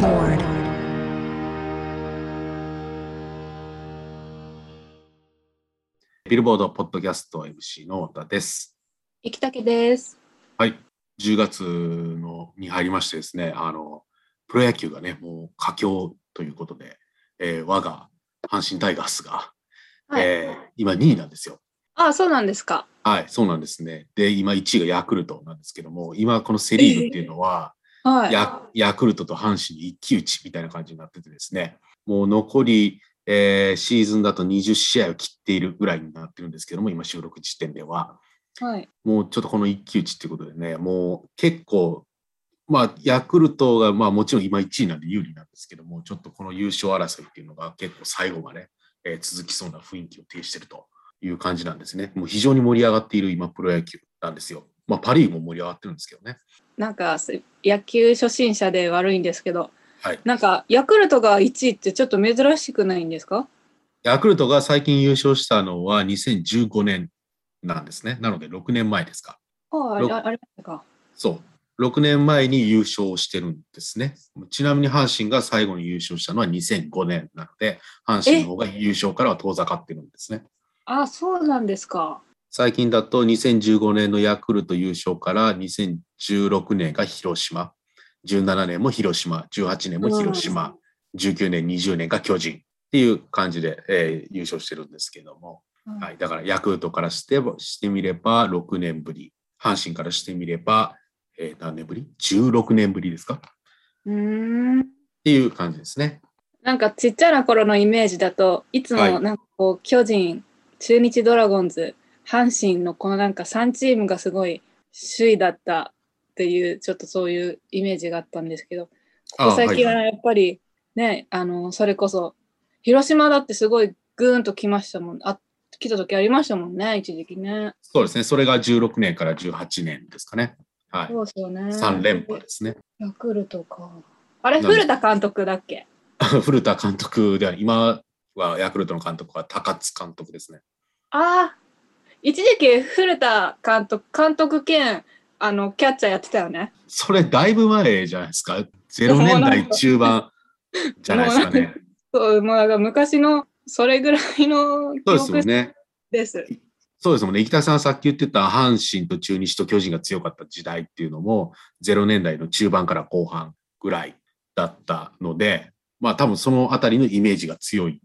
Lord. ビルボードポッドキャスト MC の太田です。生竹です。はい、10月に入りましてですね、プロ野球がねもう佳境ということで、我が阪神タイガースが、はい、今2位なんですよ。あ、そうなんですか。はい、そうなんですね。で、今1位がヤクルトなんですけども、今このセリーグっていうのは、はい、ヤクルトと阪神一騎打ちみたいな感じになっててですね、もう残り、シーズンだと20試合を切っているぐらいになってるんですけども、今収録時点では、はい、もうちょっとこの一騎打ちっていうことでね、もう結構まあヤクルトがまあもちろん今1位なんで有利なんですけども、ちょっとこの優勝争いっていうのが結構最後まで、続きそうな雰囲気を呈してるという感じなんですね。もう非常に盛り上がっている今プロ野球なんですよ。まあ、パリーグも盛り上がってるんですけどね。なんか野球初心者で悪いんですけど、はい、なんかヤクルトが1位ってちょっと珍しくないんですか？ヤクルトが最近優勝したのは2015年なんですね。なので6年前ですか。あれですか。そう、6年前に優勝してるんですね。ちなみに阪神が最後に優勝したのは2005年なので、阪神の方が優勝からは遠ざかってるんですね。あ、そうなんですか。最近だと2015年のヤクルト優勝から2016年が広島、17年も広島、18年も広島、19年、20年が巨人っていう感じで、優勝してるんですけども、うん、はい、だからヤクルトからしてみれば6年ぶり、阪神からしてみれば、何年ぶり ?16 年ぶりですか？っていう感じですね。なんかちっちゃな頃のイメージだといつもなんかこう、はい、巨人、中日ドラゴンズ、阪神のこのなんか3チームがすごい首位だったっていう、ちょっとそういうイメージがあったんですけど、ここ最近はやっぱりね、はいはい、それこそ広島だってすごいグーンと来ましたもん。来た時ありましたもんね、一時期ね。そうですね、それが16年から18年ですかね。はい、そうですよね。3連覇ですね。ヤクルトか。あれ古田監督だっけ？古田監督では、今はヤクルトの監督は高津監督ですね。ああ、一時期古田監督兼キャッチャーやってたよね。それだいぶ前じゃないですか。0年代中盤じゃないですかね。そう、もうなんか昔のそれぐらいの記憶です。そうですもんね。そうですもんね。生田さんさっき言ってた阪神と中日と巨人が強かった時代っていうのも0年代の中盤から後半ぐらいだったので、まあ多分そのあたりのイメージが強いん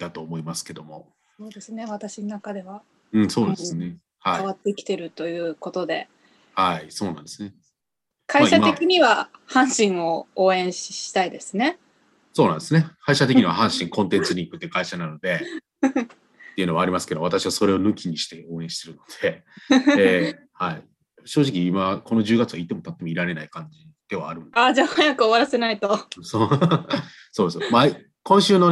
だと思いますけども。そうですね、私の中では。うん、そうですね、はい、変わってきてるということで、はい、そうなんですね。会社的には阪神を応援したいですね。そうなんですね。会社的には阪神コンテンツリンクって会社なのでっていうのはありますけど、私はそれを抜きにして応援してるので、はい、正直今この10月は行っても立ってもいられない感じではあるんで。あ、じゃあ早く終わらせないと。そうです、まあ、今週の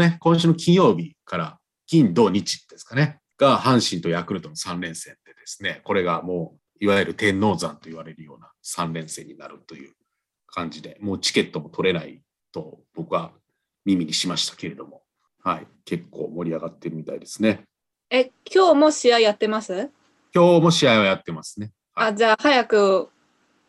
金曜日から金土日ですかねが阪神とヤクルトの3連戦でですね、これがもういわゆる天王山と言われるような3連戦になるという感じで、もうチケットも取れないと僕は耳にしましたけれども、はい、結構盛り上がってるみたいですね。今日も試合やってます？今日も試合はやってますね。はい、あ、じゃあ早く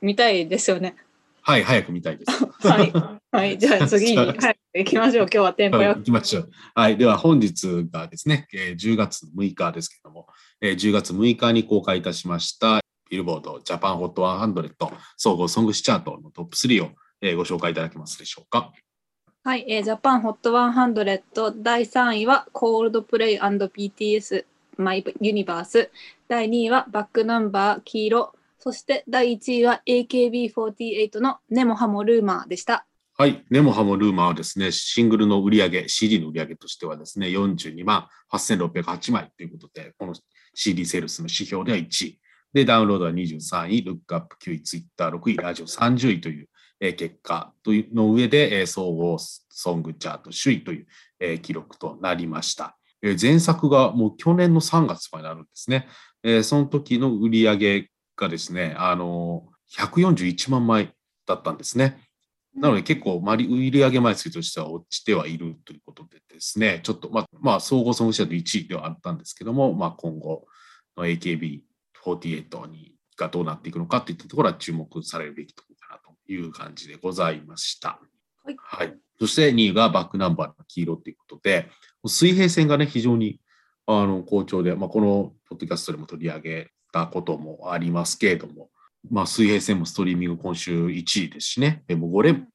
見たいですよね。はい、早く見たいです。はい、はい、じゃあ次に早く行きましょう。今日はテンポよく行きましょう。はい、では本日がですね、10月6日ですけども、10月6日に公開いたしましたビルボードジャパンホット100総合ソングスチャートのトップ3をご紹介いただけますでしょうか。はい、ジャパンホット100第3位は Coldplay & BTS My Universe、 第2位はバックナンバー黄色、そして第1位は AKB48 の根も葉もルーマーでした。はい、根も葉もルーマーはですね、シングルの売り上げ、CD の売り上げとしてはですね、42万8608枚ということで、この CD セールスの指標では1位。で、ダウンロードは23位、ルックアップ9位、ツイッター6位、ラジオ30位という結果の上で、総合ソングチャート首位という記録となりました。前作がもう去年の3月になるんですね。その時の売り上げがですね、141万枚だったんですね。なので結構売上枚数としては落ちてはいるということでですね、ちょっとまあ総合ソングシャート1位ではあったんですけども、まあ、今後の AKB48 がどうなっていくのかといったところは注目されるべきところかなという感じでございました。はい、そして2位がバックナンバーの黄色ということで、水平線がね非常に好調で、まあ、このポッドキャストでも取り上げたこともありますけれども、まあ、水平線もストリーミング今週1位ですしね、でも5連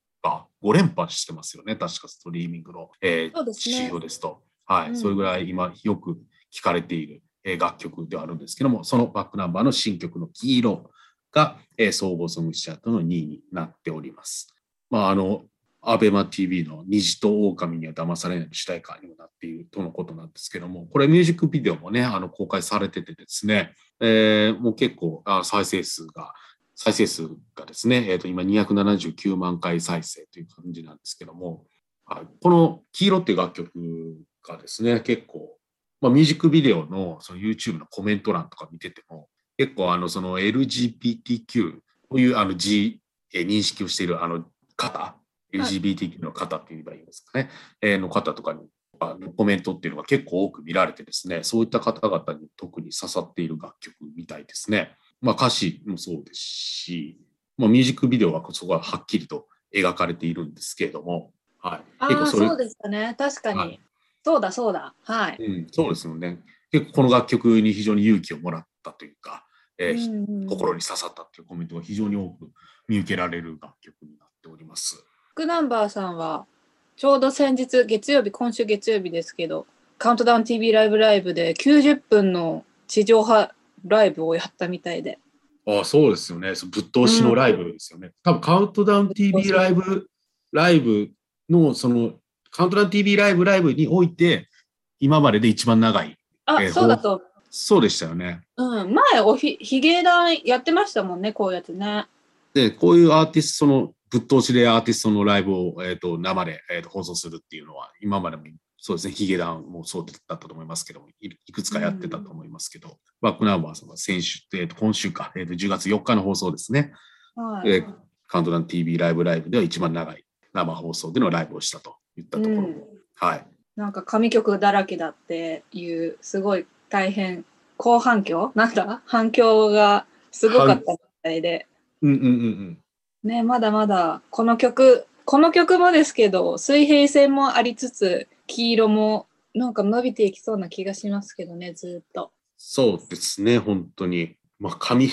覇してますよね、確かストリーミングの、指標ですと、はい、うん、それぐらい今よく聞かれている楽曲ではあるんですけども、そのバックナンバーの新曲の黄色が、総合ソングチャートの2位になっております。まあ、アベマ TV の虹と狼には騙されない主題歌にもなっているとのことなんですけども、これミュージックビデオもね公開されててですね、もう結構再生数がですね、今279万回再生という感じなんですけども、この黄色っていう楽曲がですね結構、まあ、ミュージックビデオ の, その YouTube のコメント欄とか見てても結構その LGBTQ という認識をしている方、LGBTQ の方って言えばいいんですかね、の方とかにコメントっていうのが結構多く見られてですね、そういった方々に特に刺さっている楽曲みたいですね。まあ、歌詞もそうですし、まあ、ミュージックビデオはそこははっきりと描かれているんですけれども、はい、結構 そうですよね、確かに、はい、そうだ、はい、うん、そうですよね。結構この楽曲に非常に勇気をもらったというか、心に刺さったというコメントが非常に多く見受けられる楽曲になっております。バックナンバーさんはちょうど先日今週月曜日ですけど、カウントダウン TV ライブで90分の地上波ライブをやったみたいで、ああそうですよね、ぶっ通しのライブですよね、うん、多分カウントダウン TV ライブのそのカウントダウン TV ライブにおいて今までで一番長い、あ、そうだとそうでしたよね、うん、前ヒゲダンやってましたもんね、こういうやつね。でこういうアーティストのぶっ通しでアーティストのライブを、生で、放送するっていうのは今までもそうですね、ヒゲダンもそうだったと思いますけども、いくつかやってたと思いますけど、うん、バックナンバーさんは先週、今週か、10月4日の放送ですね、はい、カウントダウン TV ライブでは一番長い生放送でのライブをしたといったところも、うん、はい、なんか神曲だらけだっていうすごい大変高反響反響がすごかったみたいで、うんうんうんうんね、まだまだこの曲もですけど、水平線もありつつ黄色もなんか伸びていきそうな気がしますけどね、ずっと。そうですね、本当に、まあ、神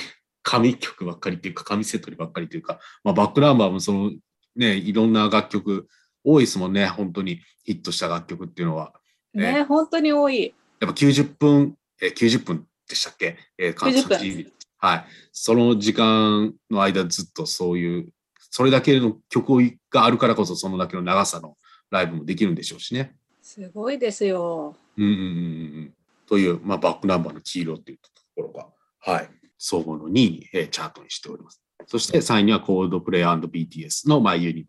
曲ばっかりというか、神セットリばっかりというか、まあ、バックナンバーもその、ね、いろんな楽曲多いですもんね、本当にヒットした楽曲っていうのは、ね、本当に多い。やっぱ90分でしたっけ、90分、はい、その時間の間ずっとそういうそれだけの曲があるからこそそのだけの長さのライブもできるんでしょうしね、すごいですよ、うんうんうん、という、まあ、バックナンバーの黄色というところが、はい、総合の2位に、チャートにしております。そして3位にはColdplay and BTS の My Universe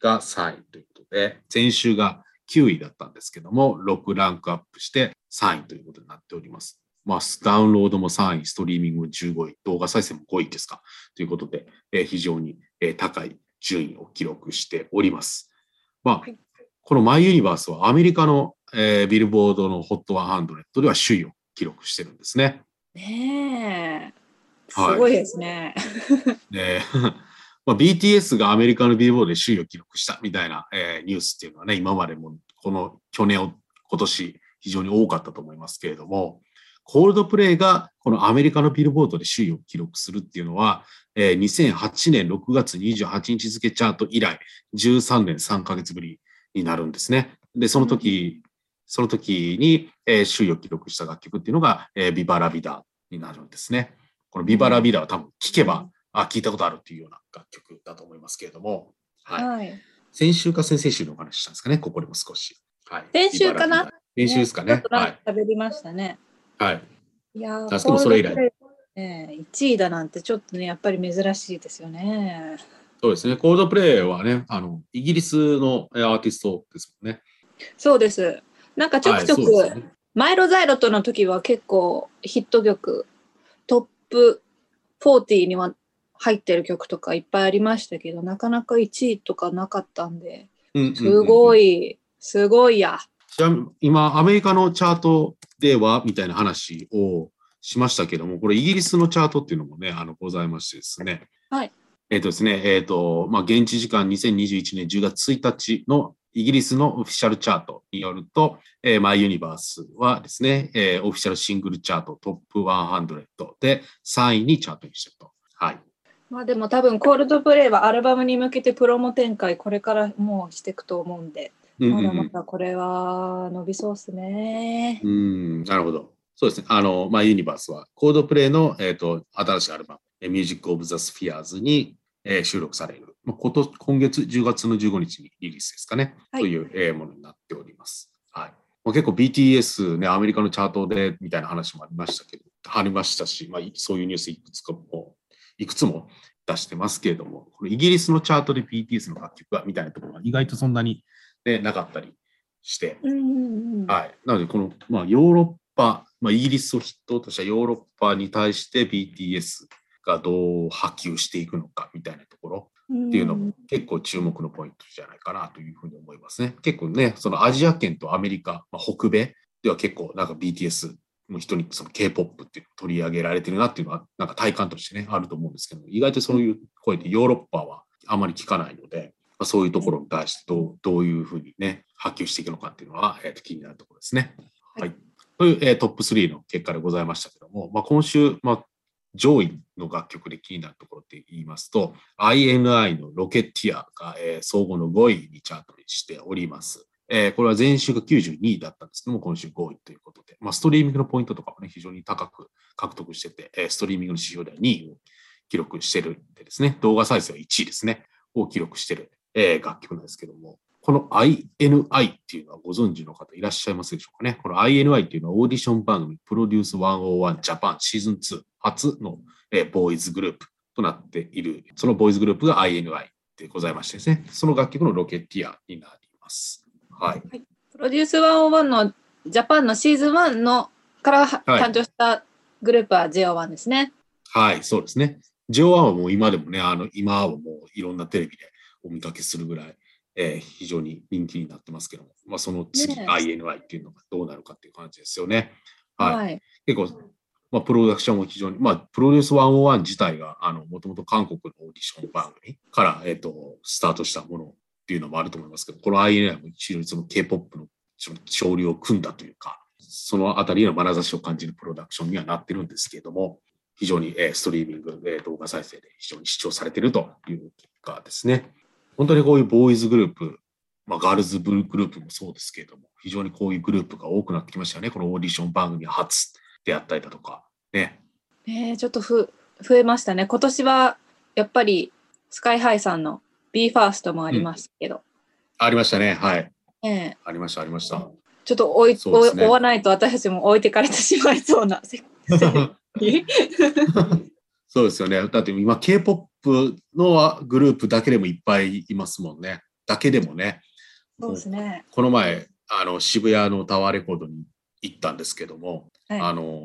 が3位ということで、前週が9位だったんですけども6ランクアップして3位ということになっております。まあ、ダウンロードも3位、ストリーミングも15位、動画再生も5位ですかということで、非常に、高い順位を記録しております。まあ、はい、このマイユニバースはアメリカの、ビルボードの HOT100 では首位を記録してるんですね。ねえ、すごいですね、はい、まあ、BTS がアメリカのビルボードで首位を記録したみたいな、ニュースっていうのはね、今までもこの今年非常に多かったと思いますけれども、コールドプレイがこのアメリカのビルボードで首位を記録するっていうのは、2008年6月28日付チャート以来13年3ヶ月ぶりになるんですね。で、その時に、首位を記録した楽曲っていうのが、ビバラビダになるんですね。このビバラビダは多分聴けば、聞いたことあるっていうような楽曲だと思いますけれども、はいはい、先週か先々週のお話したんですかね、ここでも少し、はい、先週かな、先週ですかね、ちょっと喋りましたね、はいはい、いやー、しかもそれ以来、1位だなんてちょっとねやっぱり珍しいですよね。そうですね、コールドプレイはねイギリスのアーティストですもんね。そうです、なんかちょくちょく、はいね、マイロザイロトの時は結構ヒット曲トップ40には入ってる曲とかいっぱいありましたけど、なかなか1位とかなかったんで、すごいや。じゃあ今アメリカのチャートではみたいな話をしましたけども、これイギリスのチャートっていうのもねございましてですね、はい、ですね、現地時間2021年10月1日のイギリスのオフィシャルチャートによると、My Universe はですね、オフィシャルシングルチャートトップ100で3位にチャートにしていると。はい。まあでも多分コールドプレイはアルバムに向けてプロモ展開これからもうしていくと思うんで、まだまだこれは伸びそうですね。なるほど。そうですね。まあユニバースはコールドプレイの、新しいアルバム Music of the Spheres に、収録される、まあ、今月10月の15日にリリースですかね、はい、という、ものになっております。はい。まあ、結構 BTS ねアメリカのチャートでみたいな話もありましたし、まあそういうニュースいくつも出してますけれども、これイギリスのチャートで BTS の楽曲がみたいなところが意外とそんなに、ね、なかったりして、はい、なのでこの、まあ、ヨーロッパ、まあ、イギリスを筆頭としたヨーロッパに対して BTS がどう波及していくのかみたいなところっていうのも結構注目のポイントじゃないかなというふうに思いますね。結構ね、そのアジア圏とアメリカ、まあ、北米では結構なんか BTSもう人にその K-POP っていうのを取り上げられてるなっていうのはなんか体感としてねあると思うんですけど、意外とそういう声でヨーロッパはあまり聞かないので、まあ、そういうところに対してどういうふうにね波及していくのかっていうのは、気になるところですね。はい。という、トップ3の結果でございましたけども、まあ、今週、まあ、上位の楽曲で気になるところって言いますと INI のロケティアが、総合の5位にチャートにしております。これは前週が92位だったんですけども、今週5位ということで、まあ、ストリーミングのポイントとかもね、非常に高く獲得してて、ストリーミングの指標では2位を記録してるんでですね、動画再生は1位ですね、を記録してる、楽曲なんですけども、この INI っていうのはご存知の方いらっしゃいますでしょうかね。この INI っていうのはオーディション番組、プロデュース101ジャパンシーズン2初の、ボーイズグループとなっている、そのボーイズグループが INI でございましてですね、その楽曲のロケティアになります。はいはい、プロデュース101のジャパンのシーズン1のから誕生したグループは JO1 ですね。はい、はい、そうですね。JO1 はもう今でもね、今はもういろんなテレビでお見かけするぐらい、非常に人気になってますけども、まあ、その次、ね、INI っていうのがどうなるかっていう感じですよね。はい。はい、結構、まあ、プロダクションも非常に、まあ、プロデュース101自体がもともと韓国のオーディション番組から、スタートしたものっていうのもあると思いますけど、この INI も一応その K-POP の潮流を組んだというか、そのあたりの眼差しを感じるプロダクションにはなってるんですけれども、非常にストリーミング、動画再生で非常に視聴されているという結果ですね。本当にこういうボーイズグループ、まあ、ガールズグループもそうですけれども、非常にこういうグループが多くなってきましたよね。このオーディション番組初であったりだとかね。ちょっと増えましたね。今年はやっぱり SKY-HI さんのBE:FIRST もありますけど、ありましたね。はい、ありましたありました。ちょっと追わないと私たちも置いてかれてしまいそうなそうですよね。だって今 K-POP のグループだけでもいっぱいいますもんね。だけでもね。そうですね。この前渋谷のタワーレコードに行ったんですけども、は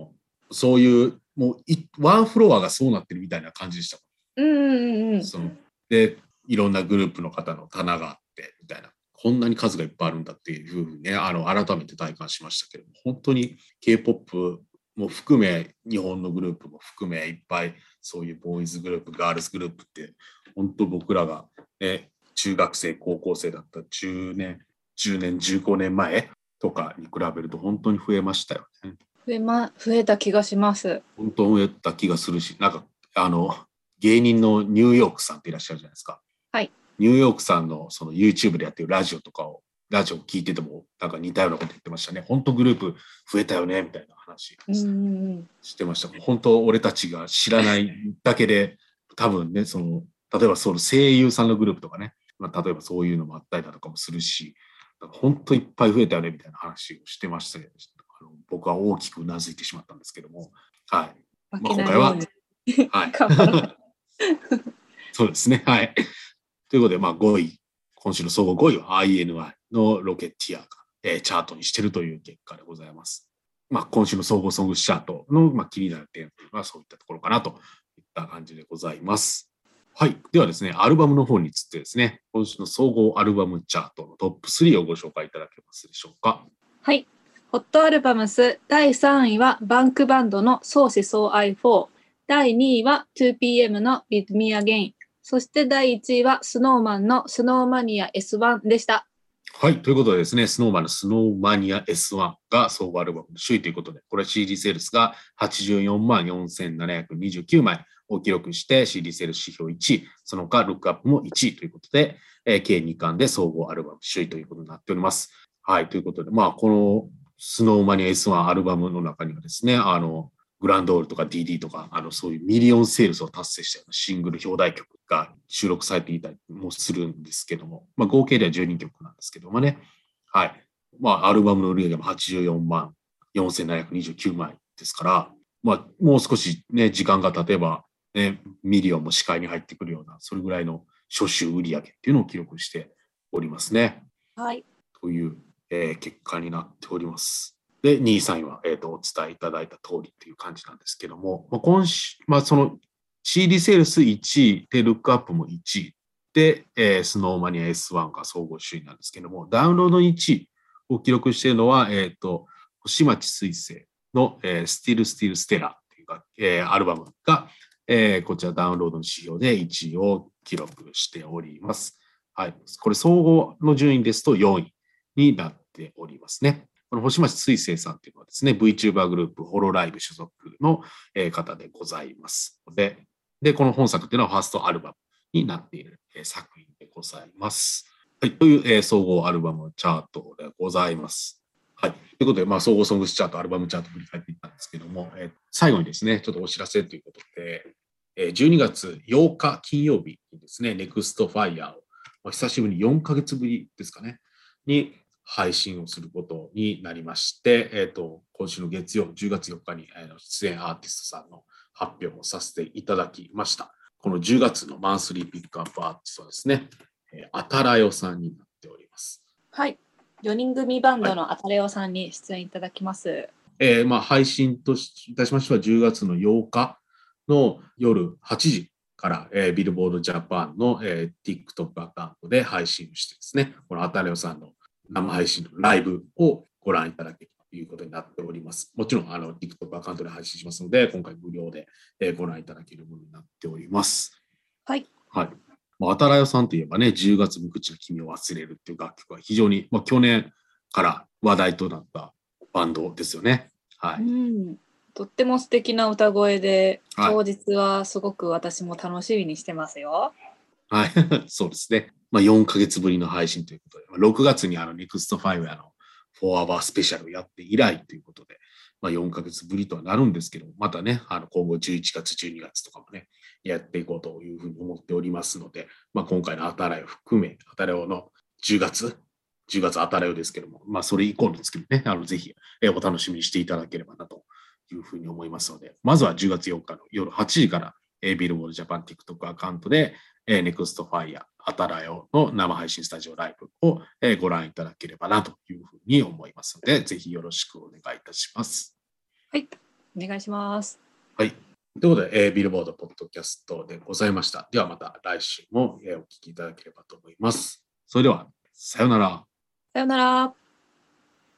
い、そういうもうワンフロアがそうなってるみたいな感じでした。でいろんなグループの方の棚があってみたいな、こんなに数がいっぱいあるんだっていうふうにね、改めて体感しましたけれども、本当に K-POP も含め日本のグループも含めいっぱいそういうボーイズグループ、ガールズグループって本当僕らが、中学生高校生だった10年15年前とかに比べると本当に増えましたよね。増えた気がします。本当に増えた気がするし、なんか芸人のニューヨークさんっていらっしゃるじゃないですか。はい、ニューヨークさんのその YouTube でやってるラジオ聞いててもなんか似たようなこと言ってましたね。本当グループ増えたよねみたいな話してました。本当俺たちが知らないだけで多分ね、その例えばその声優さんのグループとかね、まあ、例えばそういうのもあったりだとかもするし、本当いっぱい増えたよねみたいな話をしてましたけど、僕は大きくうなずいてしまったんですけども、はい。まあ、今回は、はい。そうですね。はい。ということで、まあ、5位、今週の総合5位は INI のロケティアが、チャートにしているという結果でございます。まあ、今週の総合ソングチャートの、まあ、気になる点はそういったところかなといった感じでございます。はい。ではですね、アルバムの方についてですね、今週の総合アルバムチャートのトップ3をご紹介いただけますでしょうか。はい。ホットアルバムス第3位はバンクバンドの相思相愛4。第2位は 2PM のWith Me Again。そして第1位はスノーマンのスノーマニア S1 でした。はい、ということでですね、スノーマンのスノーマニア S1 が総合アルバムの首位ということで、これは CD セールスが84万4729枚を記録して CD セールス指標1位、その他ルックアップも1位ということで、計2巻で総合アルバム首位ということになっております。はい、ということで、まあこのスノーマニア S1 アルバムの中にはですね、グランドオールとか DD とかそういうミリオンセールスを達成したようなシングル表題曲が収録されていたりもするんですけども、まあ、合計では12曲なんですけどもね、はい、まあ、アルバムの売り上げも84万4729枚ですから、まあ、もう少し、ね、時間が経てば、ね、ミリオンも視界に入ってくるようなそれぐらいの初週売り上げっていうのを記録しておりますね。はい、という結果になっております。で、2位3位は、お伝えいただいた通りという感じなんですけども、まあ、今週、まあ、その CD セールス1位でルックアップも1位で、スノーマニア S1 が総合首位なんですけども、ダウンロード1位を記録しているのは、星町彗星の、Still Still Stella というか、アルバムが、こちらダウンロードの指標で1位を記録しております。はい、これ総合の順位ですと4位になっておりますね。この星町彗星さんというのはですね、 VTuber グループホロライブ所属の方でございますので、この本作というのはファーストアルバムになっている作品でございます。はい、という総合アルバムチャートでございます。はい、ということで、まあ、総合ソングスチャート、アルバムチャート振り返っていったんですけども、最後にですねちょっとお知らせということで、12月8日金曜日にですね、 Nextfire を久しぶりに4ヶ月ぶりですかねに配信をすることになりまして、今週の月曜10月4日に出演アーティストさんの発表をさせていただきました。この10月のマンスリーピックアップアーティストはですね、あたらよさんになっております。はい、4人組バンドのあたらよさんに出演いただきます。はい、まあ、配信といたしましては10月の8日の夜8時から、ビルボードジャパンの、TikTok アカウントで配信をしてですね、このあたらよさんの生配信のライブをご覧いただけるということになっております。もちろんTikTok アカウントで配信しますので、今回無料でご覧いただけるものになっております。はい、はい、あたらよさんといえばね、10月無口な君を忘れるっていう楽曲は非常に、まあ、去年から話題となったバンドですよね。はい、うん、とっても素敵な歌声で、当日はすごく私も楽しみにしてますよ。はい、そうですね。まあ、4ヶ月ぶりの配信ということで、6月にNEXTFIRE のフォーアバースペシャルをやって以来ということで、まあ、4ヶ月ぶりとはなるんですけど、またね、今後11月、12月とかもね、やっていこうというふうに思っておりますので、まあ、今回のあたらよ含め、あたらよの10月あたらよですけども、まあ、それ以降の月にね、ぜひお楽しみにしていただければなというふうに思いますので、まずは10月4日の夜8時から、ビルボードジャパン TikTok アカウントで、NEXTFIRE あたらよの生配信スタジオライブをご覧いただければなというふうに思いますので、ぜひよろしくお願いいたします。はい、お願いします。はい、ということで、ビルボードポッドキャストでございました。ではまた来週もお聞きいただければと思います。それではさようなら。さようなら。